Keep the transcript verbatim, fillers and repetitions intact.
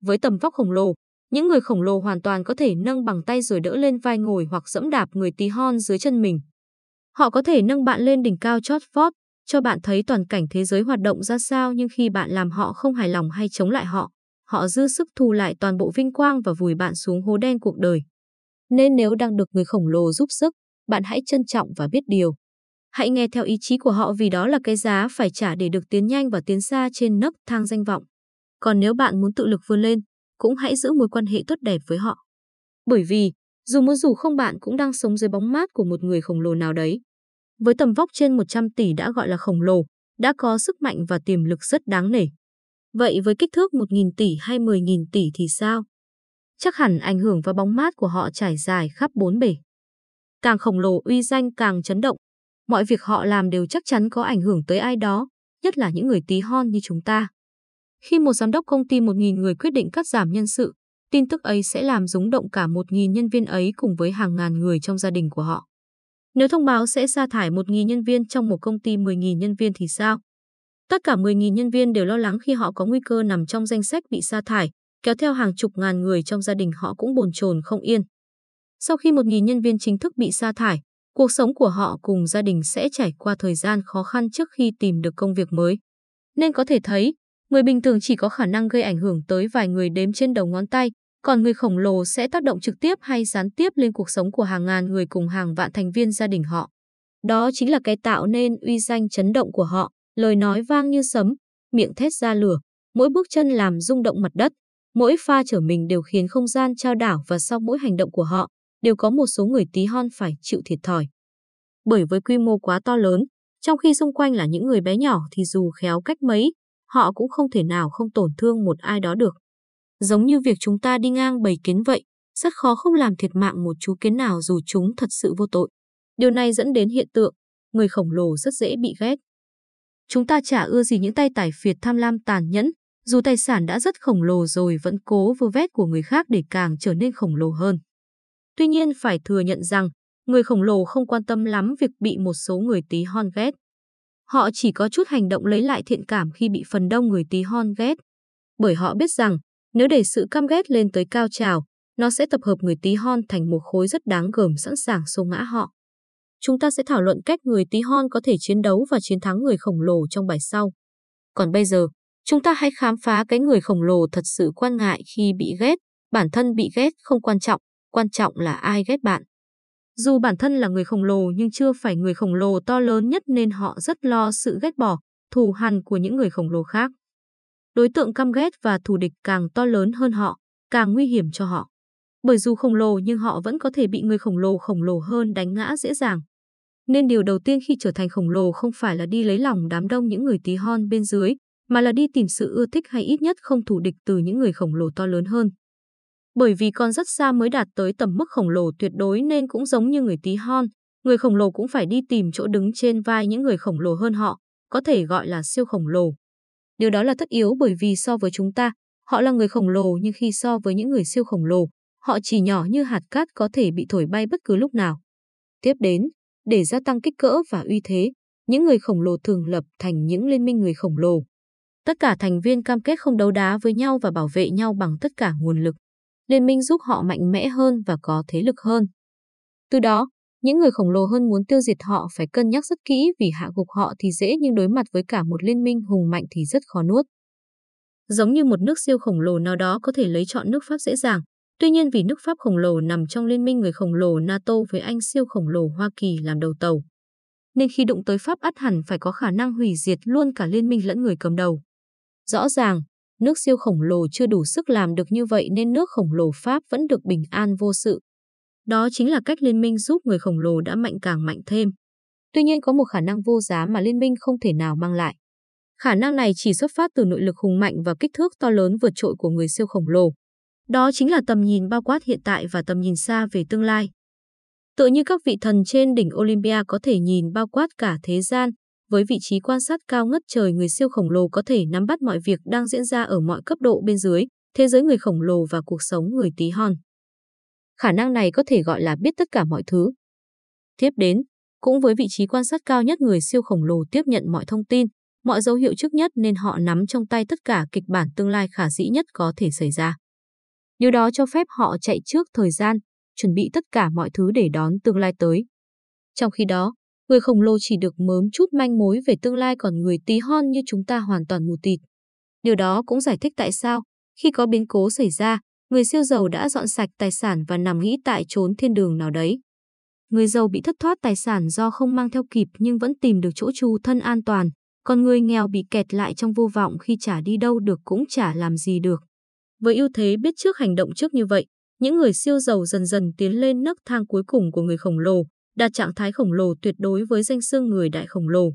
Với tầm vóc khổng lồ, những người khổng lồ hoàn toàn có thể nâng bằng tay rồi đỡ lên vai ngồi hoặc giẫm đạp người tí hon dưới chân mình. Họ có thể nâng bạn lên đỉnh cao chót vót, cho bạn thấy toàn cảnh thế giới hoạt động ra sao, nhưng khi bạn làm họ không hài lòng hay chống lại họ, họ dư sức thu lại toàn bộ vinh quang và vùi bạn xuống hố đen cuộc đời. Nên nếu đang được người khổng lồ giúp sức, bạn hãy trân trọng và biết điều. Hãy nghe theo ý chí của họ vì đó là cái giá phải trả để được tiến nhanh và tiến xa trên nấc thang danh vọng. Còn nếu bạn muốn tự lực vươn lên, cũng hãy giữ mối quan hệ tốt đẹp với họ. Bởi vì, dù muốn dù không bạn cũng đang sống dưới bóng mát của một người khổng lồ nào đấy. Với tầm vóc trên một trăm tỷ đã gọi là khổng lồ, đã có sức mạnh và tiềm lực rất đáng nể. Vậy với kích thước một nghìn tỷ hay mười nghìn tỷ thì sao? Chắc hẳn ảnh hưởng và bóng mát của họ trải dài khắp bốn bể. Càng khổng lồ uy danh càng chấn động. Mọi việc họ làm đều chắc chắn có ảnh hưởng tới ai đó, nhất là những người tí hon như chúng ta. Khi một giám đốc công ty một nghìn người quyết định cắt giảm nhân sự, tin tức ấy sẽ làm rúng động cả một nghìn nhân viên ấy cùng với hàng ngàn người trong gia đình của họ. Nếu thông báo sẽ sa thải một nghìn nhân viên trong một công ty mười nghìn nhân viên thì sao? Tất cả mười nghìn nhân viên đều lo lắng khi họ có nguy cơ nằm trong danh sách bị sa thải, kéo theo hàng chục ngàn người trong gia đình họ cũng bồn chồn không yên. Sau khi một nghìn nhân viên chính thức bị sa thải, cuộc sống của họ cùng gia đình sẽ trải qua thời gian khó khăn trước khi tìm được công việc mới. Nên có thể thấy, người bình thường chỉ có khả năng gây ảnh hưởng tới vài người đếm trên đầu ngón tay, còn người khổng lồ sẽ tác động trực tiếp hay gián tiếp lên cuộc sống của hàng ngàn người cùng hàng vạn thành viên gia đình họ. Đó chính là cái tạo nên uy danh chấn động của họ, lời nói vang như sấm, miệng thét ra lửa, mỗi bước chân làm rung động mặt đất, mỗi pha chở mình đều khiến không gian chao đảo và sau mỗi hành động của họ, đều có một số người tí hon phải chịu thiệt thòi. Bởi với quy mô quá to lớn, trong khi xung quanh là những người bé nhỏ thì dù khéo cách mấy, họ cũng không thể nào không tổn thương một ai đó được. Giống như việc chúng ta đi ngang bầy kiến vậy, rất khó không làm thiệt mạng một chú kiến nào dù chúng thật sự vô tội. Điều này dẫn đến hiện tượng, người khổng lồ rất dễ bị ghét. Chúng ta chả ưa gì những tay tài phiệt tham lam tàn nhẫn, dù tài sản đã rất khổng lồ rồi vẫn cố vơ vét của người khác để càng trở nên khổng lồ hơn. Tuy nhiên phải thừa nhận rằng, người khổng lồ không quan tâm lắm việc bị một số người tí hon ghét. Họ chỉ có chút hành động lấy lại thiện cảm khi bị phần đông người tí hon ghét. Bởi họ biết rằng, nếu để sự căm ghét lên tới cao trào, nó sẽ tập hợp người tí hon thành một khối rất đáng gờm sẵn sàng xô ngã họ. Chúng ta sẽ thảo luận cách người tí hon có thể chiến đấu và chiến thắng người khổng lồ trong bài sau. Còn bây giờ, chúng ta hãy khám phá cái người khổng lồ thật sự quan ngại khi bị ghét. Bản thân bị ghét không quan trọng, quan trọng là ai ghét bạn. Dù bản thân là người khổng lồ nhưng chưa phải người khổng lồ to lớn nhất nên họ rất lo sự ghét bỏ, thù hằn của những người khổng lồ khác. Đối tượng căm ghét và thù địch càng to lớn hơn họ, càng nguy hiểm cho họ. Bởi dù khổng lồ nhưng họ vẫn có thể bị người khổng lồ khổng lồ hơn đánh ngã dễ dàng. Nên điều đầu tiên khi trở thành khổng lồ không phải là đi lấy lòng đám đông những người tí hon bên dưới, mà là đi tìm sự ưa thích hay ít nhất không thù địch từ những người khổng lồ to lớn hơn. Bởi vì còn rất xa mới đạt tới tầm mức khổng lồ tuyệt đối nên cũng giống như người tí hon, người khổng lồ cũng phải đi tìm chỗ đứng trên vai những người khổng lồ hơn họ, có thể gọi là siêu khổng lồ. Điều đó là tất yếu bởi vì so với chúng ta, họ là người khổng lồ nhưng khi so với những người siêu khổng lồ, họ chỉ nhỏ như hạt cát có thể bị thổi bay bất cứ lúc nào. Tiếp đến, để gia tăng kích cỡ và uy thế, những người khổng lồ thường lập thành những liên minh người khổng lồ. Tất cả thành viên cam kết không đấu đá với nhau và bảo vệ nhau bằng tất cả nguồn lực. Liên minh giúp họ mạnh mẽ hơn và có thế lực hơn. Từ đó, những người khổng lồ hơn muốn tiêu diệt họ phải cân nhắc rất kỹ vì hạ gục họ thì dễ nhưng đối mặt với cả một liên minh hùng mạnh thì rất khó nuốt. Giống như một nước siêu khổng lồ nào đó có thể lấy chọn nước Pháp dễ dàng, tuy nhiên vì nước Pháp khổng lồ nằm trong liên minh người khổng lồ NATO với Anh siêu khổng lồ Hoa Kỳ làm đầu tàu. Nên khi đụng tới Pháp ắt hẳn phải có khả năng hủy diệt luôn cả liên minh lẫn người cầm đầu. Rõ ràng, nước siêu khổng lồ chưa đủ sức làm được như vậy nên nước khổng lồ Pháp vẫn được bình an vô sự. Đó chính là cách liên minh giúp người khổng lồ đã mạnh càng mạnh thêm. Tuy nhiên có một khả năng vô giá mà liên minh không thể nào mang lại. Khả năng này chỉ xuất phát từ nội lực hùng mạnh và kích thước to lớn vượt trội của người siêu khổng lồ. Đó chính là tầm nhìn bao quát hiện tại và tầm nhìn xa về tương lai. Tựa như các vị thần trên đỉnh Olympia có thể nhìn bao quát cả thế gian, với vị trí quan sát cao ngất trời người siêu khổng lồ có thể nắm bắt mọi việc đang diễn ra ở mọi cấp độ bên dưới, thế giới người khổng lồ và cuộc sống người tí hon. Khả năng này có thể gọi là biết tất cả mọi thứ. Tiếp đến, cũng với vị trí quan sát cao nhất người siêu khổng lồ tiếp nhận mọi thông tin, mọi dấu hiệu trước nhất nên họ nắm trong tay tất cả kịch bản tương lai khả dĩ nhất có thể xảy ra. Điều đó cho phép họ chạy trước thời gian, chuẩn bị tất cả mọi thứ để đón tương lai tới. Trong khi đó, người khổng lồ chỉ được mớm chút manh mối về tương lai, còn người tí hon như chúng ta hoàn toàn mù tịt. Điều đó cũng giải thích tại sao, khi có biến cố xảy ra, người siêu giàu đã dọn sạch tài sản và nằm nghỉ tại chốn thiên đường nào đấy. Người giàu bị thất thoát tài sản do không mang theo kịp nhưng vẫn tìm được chỗ trú thân an toàn, còn người nghèo bị kẹt lại trong vô vọng khi chả đi đâu được cũng chả làm gì được. Với ưu thế biết trước, hành động trước như vậy, những người siêu giàu dần dần tiến lên nấc thang cuối cùng của người khổng lồ, đạt trạng thái khổng lồ tuyệt đối với danh xưng người đại khổng lồ.